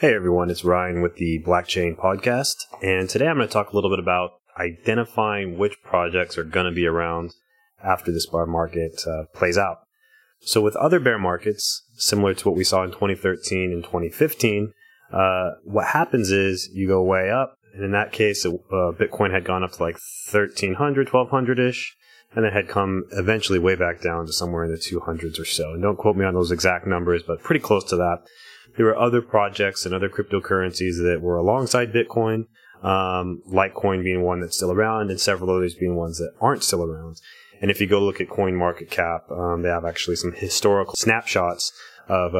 Hey everyone, it's Ryan with the Blockchain Podcast, and today I'm going to talk a little bit about identifying which projects are going to be around after this bear market plays out. So with other bear markets, similar to what we saw in 2013 and 2015, what happens is you go way up, and in that case, Bitcoin had gone up to like 1,300, 1,200-ish, and it had come eventually way back down to somewhere in the 200s or so. And don't quote me on those exact numbers, but pretty close to that. There were other projects and other cryptocurrencies that were alongside Bitcoin, Litecoin being one that's still around and several others being ones that aren't still around. And if you go look at CoinMarketCap, they have actually some historical snapshots of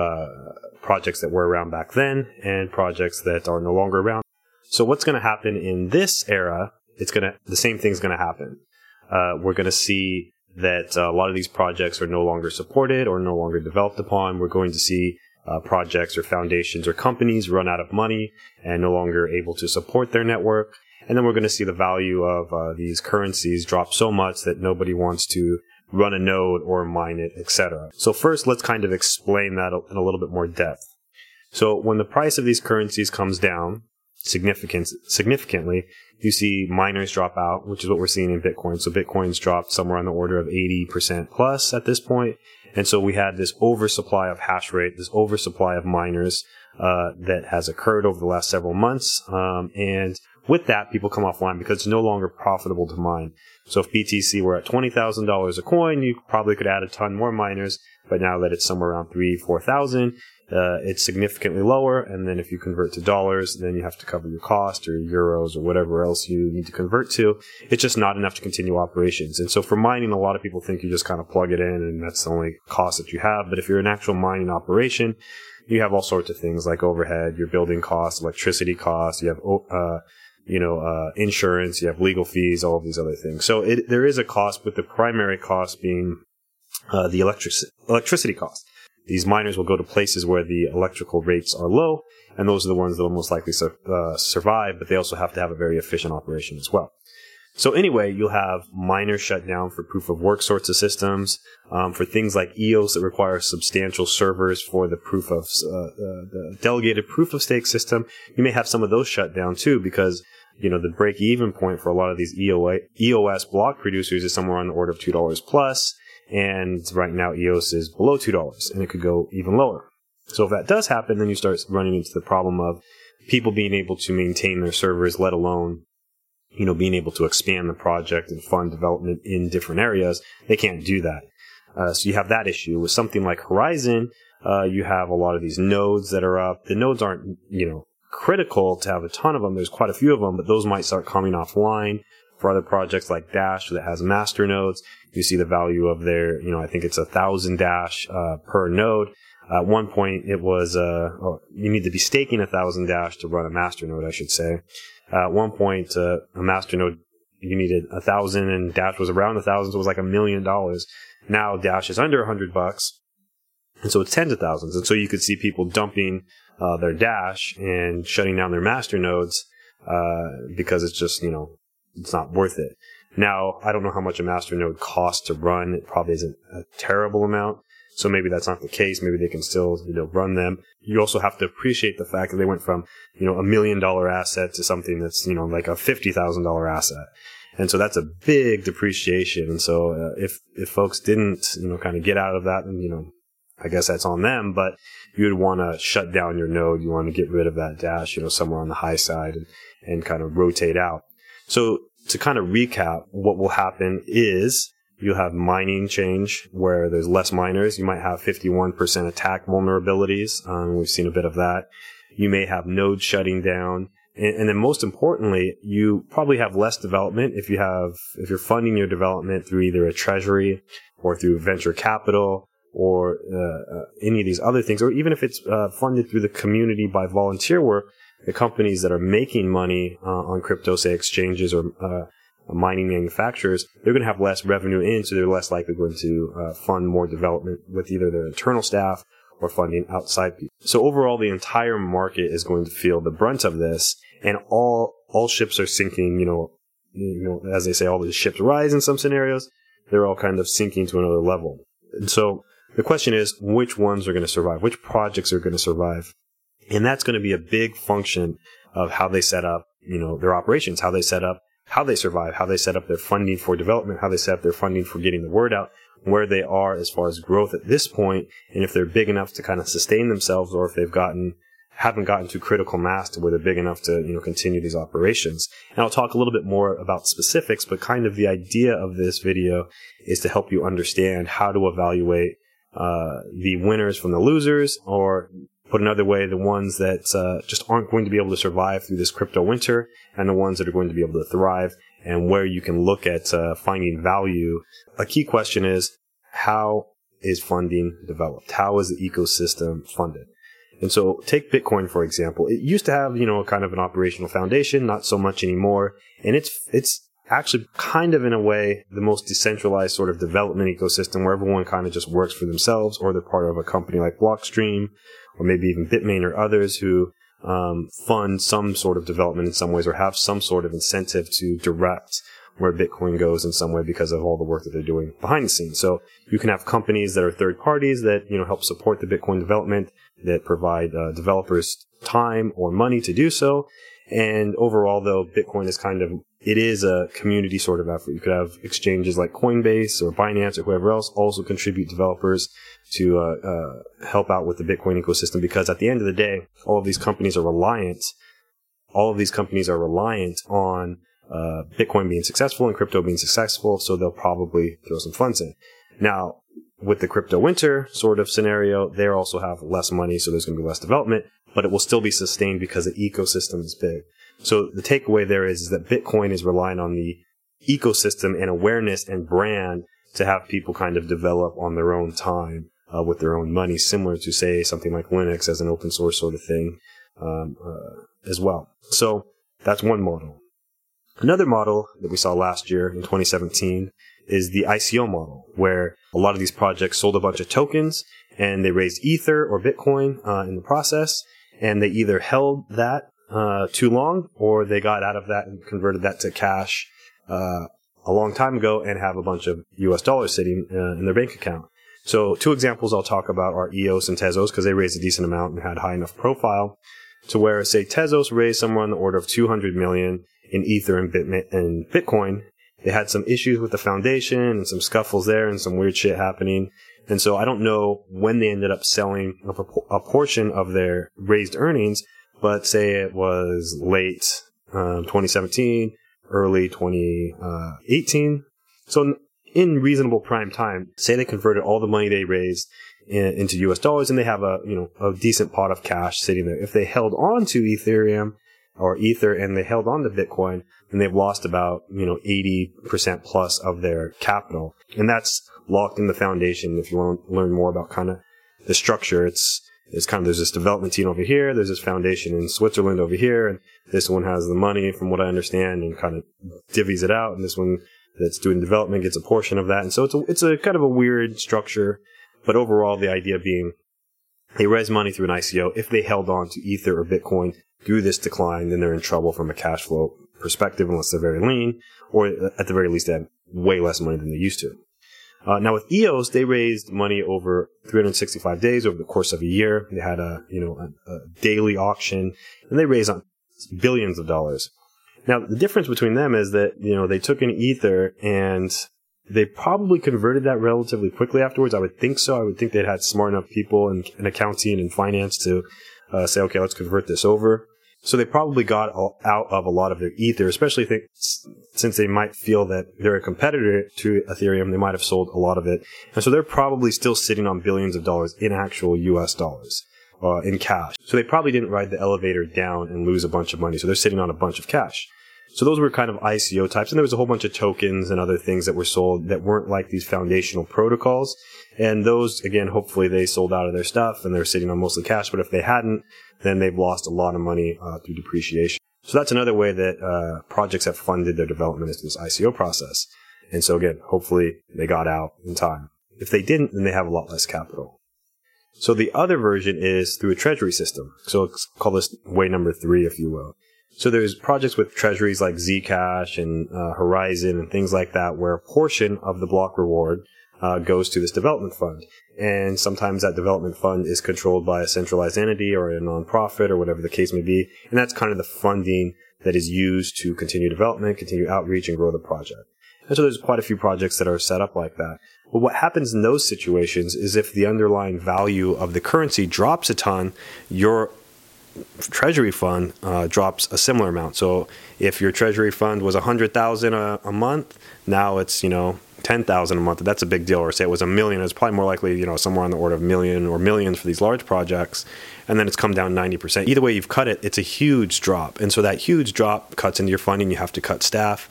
projects that were around back then and projects that are no longer around. So what's going to happen in this era, the same thing's going to happen. We're going to see that a lot of these projects are no longer supported or no longer developed upon. We're going to see projects or foundations or companies run out of money and no longer able to support their network. And then we're going to see the value of these currencies drop so much that nobody wants to run a node or mine it, etc. So first, let's kind of explain that in a little bit more depth. So when the price of these currencies comes down significantly, you see miners drop out, which is what we're seeing in Bitcoin. So Bitcoin's dropped somewhere on the order of 80% plus at this point. And so we had this oversupply of hash rate, this oversupply of miners that has occurred over the last several months. And with that, people come offline because it's no longer profitable to mine. So if BTC were at $20,000 a coin, you probably could add a ton more miners. But now that it's somewhere around 3,000 to 4,000, it's significantly lower. And then if you convert to dollars, then you have to cover your cost or euros or whatever else you need to convert to. It's just not enough to continue operations. And so for mining, a lot of people think you just kind of plug it in and that's the only cost that you have. But if you're an actual mining operation, you have all sorts of things like overhead, your building costs, electricity costs, you have insurance, you have legal fees, all of these other things. So there is a cost, but the primary cost being the electricity cost. These miners will go to places where the electrical rates are low, and those are the ones that will most likely survive, but they also have to have a very efficient operation as well. So anyway, you'll have miners shut down for proof-of-work sorts of systems, for things like EOS that require substantial servers for the the delegated proof-of-stake system. You may have some of those shut down too because, the break-even point for a lot of these EOS block producers is somewhere on the order of $2 plus, and right now EOS is below $2, and it could go even lower. So if that does happen, then you start running into the problem of people being able to maintain their servers, let alone being able to expand the project and fund development in different areas. They can't do that. So you have that issue. With something like Horizon, you have a lot of these nodes that are up. The nodes aren't, critical to have a ton of them. There's quite a few of them, but those might start coming offline. For other projects like Dash that has master nodes, you see the value of their, I think it's 1,000 Dash per node. At one point, it was, you need to be staking 1,000 Dash to run a master node, I should say. At one point, a master node, you needed 1,000 and Dash was around 1,000, so it was like $1 million. Now Dash is under $100, and so it's tens of thousands. And so you could see people dumping their Dash and shutting down their master nodes because it's just, it's not worth it. Now, I don't know how much a master node costs to run. It probably isn't a terrible amount. So maybe that's not the case. Maybe they can still, run them. You also have to appreciate the fact that they went from, $1 million asset to something that's, like a $50,000 asset. And so that's a big depreciation. And so if folks didn't, kind of get out of that, then, I guess that's on them, but you would want to shut down your node. You want to get rid of that Dash, somewhere on the high side and kind of rotate out. So to kind of recap, what will happen is, you'll have mining change where there's less miners. You might have 51% attack vulnerabilities. We've seen a bit of that. You may have nodes shutting down. And then most importantly, you probably have less development if you're funding your development through either a treasury or through venture capital or any of these other things, or even if it's funded through the community by volunteer work, the companies that are making money on crypto, say exchanges or mining manufacturers, they're going to have less revenue in, so they're less likely going to fund more development with either their internal staff or funding outside people. So overall, the entire market is going to feel the brunt of this, and all ships are sinking, as they say, all the ships rise in some scenarios. They're all kind of sinking to another level. And so the question is, which ones are going to survive? Which projects are going to survive? And that's going to be a big function of how they set up, you know, their operations, how they set up, how they survive, how they set up their funding for development, how they set up their funding for getting the word out, where they are as far as growth at this point, and if they're big enough to kind of sustain themselves, or if they've haven't gotten to critical mass to where they're big enough to, you know, continue these operations. And I'll talk a little bit more about specifics, but kind of the idea of this video is to help you understand how to evaluate the winners from the losers, or put another way, the ones that just aren't going to be able to survive through this crypto winter, and the ones that are going to be able to thrive, and where you can look at finding value. A key question is, how is funding developed? How is the ecosystem funded? And so take Bitcoin, for example. It used to have, you know, kind of an operational foundation, not so much anymore. And it's actually kind of, in a way, the most decentralized sort of development ecosystem, where everyone kind of just works for themselves, or they're part of a company like Blockstream, or maybe even Bitmain or others who fund some sort of development in some ways, or have some sort of incentive to direct where Bitcoin goes in some way because of all the work that they're doing behind the scenes. So you can have companies that are third parties that, you know, help support the Bitcoin development, that provide developers time or money to do so. And overall, though, Bitcoin is it is a community sort of effort. You could have exchanges like Coinbase or Binance or whoever else also contribute developers to help out with the Bitcoin ecosystem, because at the end of the day, all of these companies are reliant on Bitcoin being successful and crypto being successful, so they'll probably throw some funds in. Now, with the crypto winter sort of scenario, they also have less money, so there's going to be less development, but it will still be sustained because the ecosystem is big. So the takeaway there is that Bitcoin is relying on the ecosystem and awareness and brand to have people kind of develop on their own time with their own money, similar to, say, something like Linux as an open source sort of thing as well. So that's one model. Another model that we saw last year in 2017 is the ICO model, where a lot of these projects sold a bunch of tokens and they raised Ether or Bitcoin in the process, and they either held that too long, or they got out of that and converted that to cash a long time ago and have a bunch of US dollars sitting in their bank account. So two examples I'll talk about are EOS and Tezos, because they raised a decent amount and had high enough profile to where, say, Tezos raised somewhere on the order of 200 million in Ether and Bitcoin. They had some issues with the foundation and some scuffles there and some weird shit happening. And so I don't know when they ended up selling a portion of their raised earnings, but say it was late 2017, early 2018. So in reasonable prime time, say they converted all the money they raised into US dollars, and they have a decent pot of cash sitting there. If they held on to Ethereum or Ether and they held on to Bitcoin, and they've lost about, 80% plus of their capital. And that's locked in the foundation. If you want to learn more about kind of the structure, it's kind of, there's this development team over here, there's this foundation in Switzerland over here, and this one has the money, from what I understand, and kind of divvies it out, and this one that's doing development gets a portion of that. And so it's a kind of a weird structure, but overall the idea being they raise money through an ICO. If they held on to Ether or Bitcoin through this decline, then they're in trouble from a cash flow perspective, unless they're very lean, or at the very least they have way less money than they used to. Now with EOS, they raised money over 365 days over the course of a year. They had a daily auction, and they raised on billions of dollars. Now the difference between them is that, they took an Ether and they probably converted that relatively quickly afterwards. I would think so. I would think they'd had smart enough people in accounting and finance to say, okay, let's convert this over. So they probably got out of a lot of their Ether, especially since they might feel that they're a competitor to Ethereum. They might have sold a lot of it. And so they're probably still sitting on billions of dollars in actual US dollars in cash. So they probably didn't ride the elevator down and lose a bunch of money. So they're sitting on a bunch of cash. So those were kind of ICO types. And there was a whole bunch of tokens and other things that were sold that weren't like these foundational protocols. And those, again, hopefully they sold out of their stuff and they're sitting on mostly cash. But if they hadn't, then they've lost a lot of money through depreciation. So that's another way that projects have funded their development, is this ICO process. And so again, hopefully they got out in time. If they didn't, then they have a lot less capital. So the other version is through a treasury system. So let's call this way number three, if you will. So there's projects with treasuries like Zcash and Horizon and things like that, where a portion of the block reward goes to this development fund. And sometimes that development fund is controlled by a centralized entity or a nonprofit or whatever the case may be. And that's kind of the funding that is used to continue development, continue outreach, and grow the project. And so there's quite a few projects that are set up like that. But what happens in those situations is if the underlying value of the currency drops a ton, your treasury fund drops a similar amount. So if your treasury fund was $100,000 a month, now it's, $10,000 a month. That's a big deal. Or say it was $1 million, it's probably more likely, somewhere on the order of $1 million or millions for these large projects. And then it's come down 90%. Either way you've cut it, it's a huge drop. And so that huge drop cuts into your funding. You have to cut staff.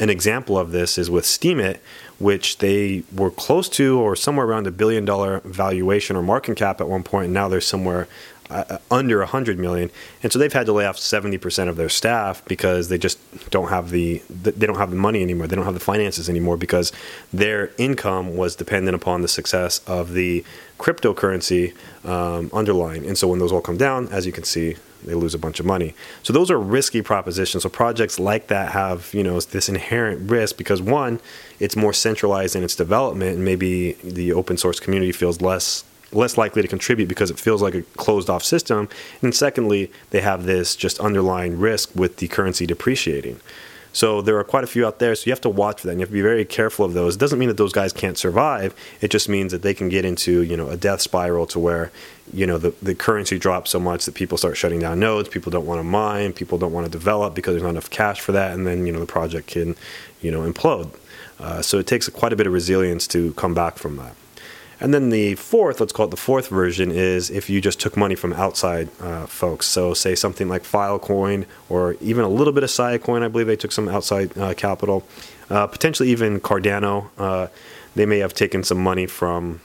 An example of this is with Steemit, which they were close to or somewhere around $1 billion valuation or market cap at one point. And now they're somewhere under 100 million. And so they've had to lay off 70% of their staff because they just don't have the money anymore. They don't have the finances anymore because their income was dependent upon the success of the cryptocurrency underlying. And so when those all come down, as you can see, they lose a bunch of money. So those are risky propositions. So projects like that have, this inherent risk because one, it's more centralized in its development and maybe the open source community feels less likely to contribute because it feels like a closed-off system. And secondly, they have this just underlying risk with the currency depreciating. So there are quite a few out there, so you have to watch for that, and you have to be very careful of those. It doesn't mean that those guys can't survive. It just means that they can get into, a death spiral to where, the currency drops so much that people start shutting down nodes, people don't want to mine, people don't want to develop because there's not enough cash for that, and then, the project can, implode. So it takes quite a bit of resilience to come back from that. And then the fourth version is if you just took money from outside folks. So say something like Filecoin or even a little bit of SciCoin. I believe they took some outside capital. Potentially even Cardano. They may have taken some money from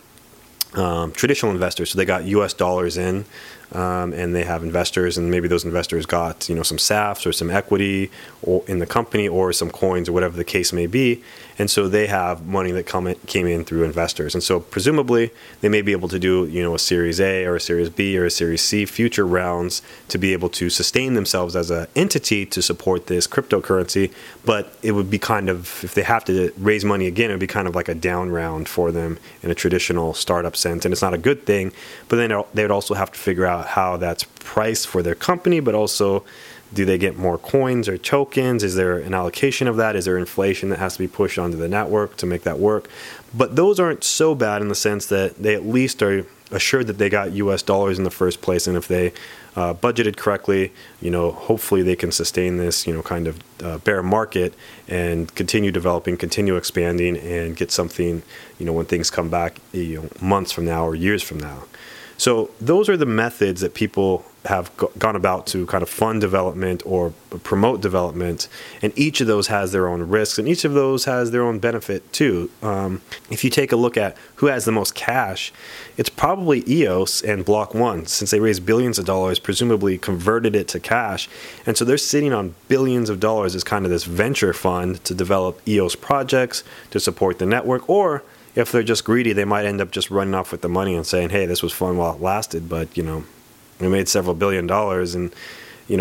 traditional investors. So they got U.S. dollars in and they have investors. And maybe those investors got some SAFs or some equity or in the company or some coins or whatever the case may be. And so they have money that came in through investors. And so presumably they may be able to do a Series A or a Series B or a Series C future rounds to be able to sustain themselves as an entity to support this cryptocurrency. But it would be kind of, if they have to raise money again, it would be kind of like a down round for them in a traditional startup sense. And it's not a good thing, but then they would also have to figure out how that's priced for their company, but also do they get more coins or tokens? Is there an allocation of that? Is there inflation that has to be pushed onto the network to make that work? But those aren't so bad in the sense that they at least are assured that they got U.S. dollars in the first place. And if they budgeted correctly, hopefully they can sustain this, kind of bear market and continue developing, continue expanding and get something, when things come back, months from now or years from now. So those are the methods that people have gone about to kind of fund development or promote development. And each of those has their own risks and each of those has their own benefit too. If you take a look at who has the most cash, it's probably EOS and Block One, since they raised billions of dollars, presumably converted it to cash. And so they're sitting on billions of dollars as kind of this venture fund to develop EOS projects, to support the network, or if they're just greedy, they might end up just running off with the money and saying, hey, this was fun while it lasted, but, we made several $1 billion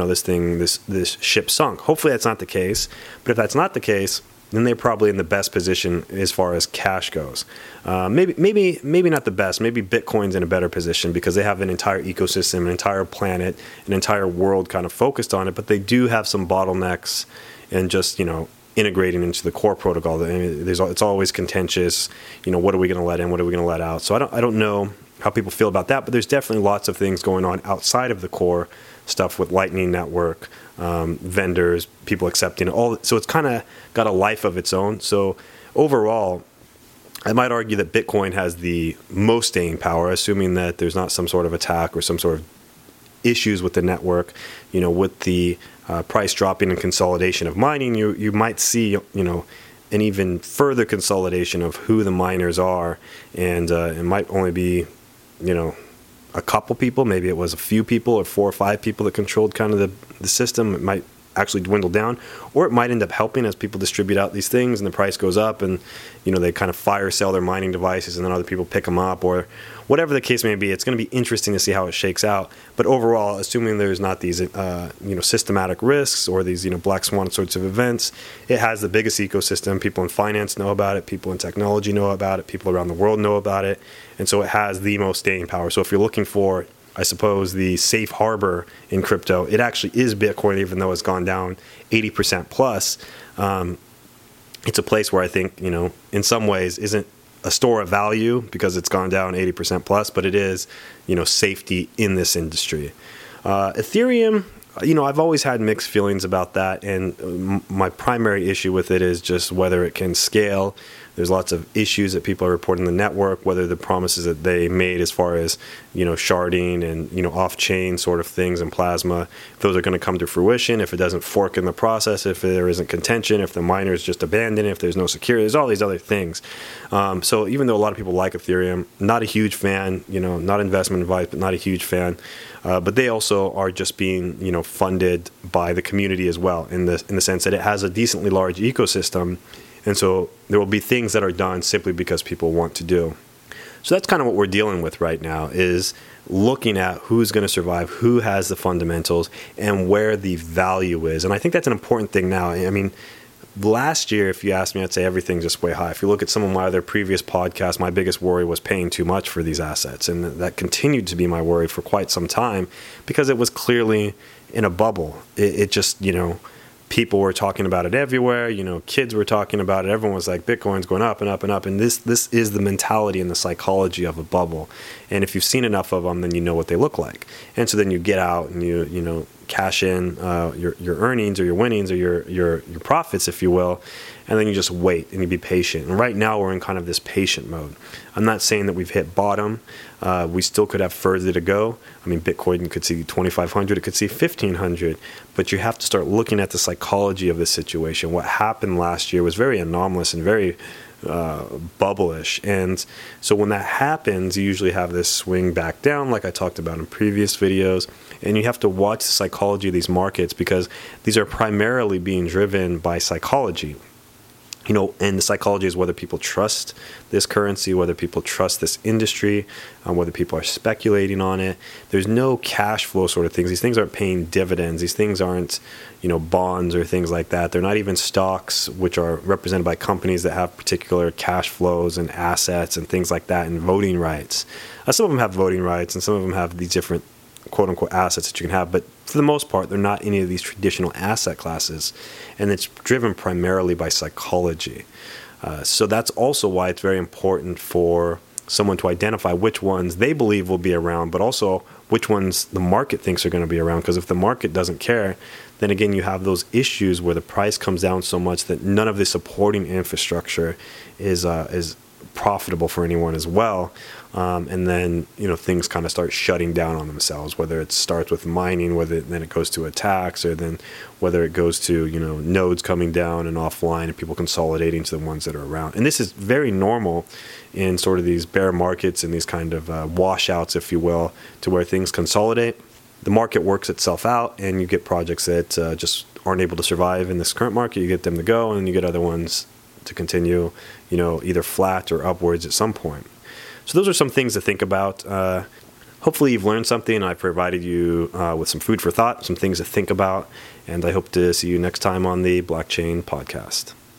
and, this ship sunk. Hopefully that's not the case. But if that's not the case, then they're probably in the best position as far as cash goes. Maybe not the best. Maybe Bitcoin's in a better position because they have an entire ecosystem, an entire planet, an entire world kind of focused on it. But they do have some bottlenecks and just, integrating into the core protocol. It's always contentious. What are we going to let in? What are we going to let out? So I don't know how people feel about that, but there's definitely lots of things going on outside of the core stuff with Lightning Network, vendors, people accepting all. So it's kind of got a life of its own. So overall, I might argue that Bitcoin has the most staying power, assuming that there's not some sort of attack or some sort of issues with the network, with the price dropping and consolidation of mining, you might see, an even further consolidation of who the miners are, and it might only be, a couple people, maybe it was a few people or 4 or 5 people that controlled kind of the system. It might actually dwindle down, or it might end up helping as people distribute out these things and the price goes up and, you know, they kind of fire sell their mining devices and then other people pick them up, or whatever the case may be. It's going to be interesting to see how it shakes out. But overall, assuming there's not these, systematic risks or these, black swan sorts of events, it has the biggest ecosystem. People in finance know about it. People in technology know about it. People around the world know about it. And so it has the most staying power. So if you're looking for, I suppose, the safe harbor in crypto, it actually is Bitcoin, even though it's gone down 80% plus. It's a place where I think, in some ways isn't a store of value because it's gone down 80% plus, but it is, safety in this industry. Ethereum, I've always had mixed feelings about that. And my primary issue with it is just whether it can scale. There's lots of issues that people are reporting the network, whether the promises that they made as far as, sharding and, off-chain sort of things and plasma, if those are going to come to fruition, if it doesn't fork in the process, if there isn't contention, if the miners just abandon it, if there's no security, there's all these other things. So even though a lot of people like Ethereum, not a huge fan, not investment advice, but not a huge fan. But they also are just being, funded by the community as well in the sense that it has a decently large ecosystem. And so there will be things that are done simply because people want to do. So that's kind of what we're dealing with right now, is looking at who's going to survive, who has the fundamentals, and where the value is. And I think that's an important thing now. I mean, last year, if you asked me, I'd say everything's just way high. If you look at some of my other previous podcasts, my biggest worry was paying too much for these assets. And that continued to be my worry for quite some time because it was clearly in a bubble. It just, people were talking about it everywhere, kids were talking about it. Everyone was like, Bitcoin's going up and up and up. And this is the mentality and the psychology of a bubble. And if you've seen enough of them, then you know what they look like. And so then you get out and you cash in your earnings or your winnings or your profits, if you will. And then you just wait and you be patient. And right now we're in kind of this patient mode. I'm not saying that we've hit bottom. We still could have further to go. I mean, Bitcoin could see 2,500, it could see 1,500. But you have to start looking at the psychology of this situation. What happened last year was very anomalous and very bubblish. And so when that happens, you usually have this swing back down, like I talked about in previous videos. And you have to watch the psychology of these markets because these are primarily being driven by psychology. And the psychology is whether people trust this currency, whether people trust this industry, whether people are speculating on it. There's no cash flow sort of things. These things aren't paying dividends. These things aren't, bonds or things like that. They're not even stocks, which are represented by companies that have particular cash flows and assets and things like that, and voting rights. Some of them have voting rights, and some of them have these different quote-unquote assets that you can have, but for the most part, they're not any of these traditional asset classes, and it's driven primarily by psychology. So that's also why it's very important for someone to identify which ones they believe will be around, but also which ones the market thinks are going to be around, because if the market doesn't care, then again, you have those issues where the price comes down so much that none of the supporting infrastructure is profitable for anyone as well. And then, things kind of start shutting down on themselves, whether it starts with mining, then it goes to attacks, or then whether it goes to, nodes coming down and offline and people consolidating to the ones that are around. And this is very normal in sort of these bear markets and these kind of washouts, if you will, to where things consolidate. The market works itself out and you get projects that just aren't able to survive in this current market. You get them to go and you get other ones to continue, either flat or upwards at some point. So those are some things to think about. Hopefully you've learned something, and I provided you with some food for thought, some things to think about, and I hope to see you next time on the Blockchain Podcast.